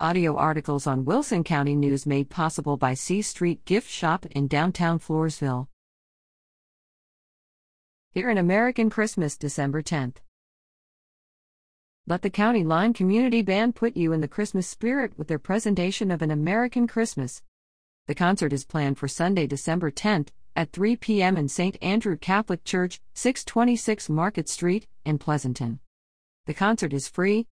Audio articles on Wilson County News made possible by C Street Gift Shop in downtown Floresville. Here in American Christmas, December 10th. Let the County Line Community Band put you in the Christmas spirit with their presentation of An American Christmas. The concert is planned for Sunday, December 10th, at 3 p.m. in St. Andrew Catholic Church, 626 Market Street, in Pleasanton. The concert is free,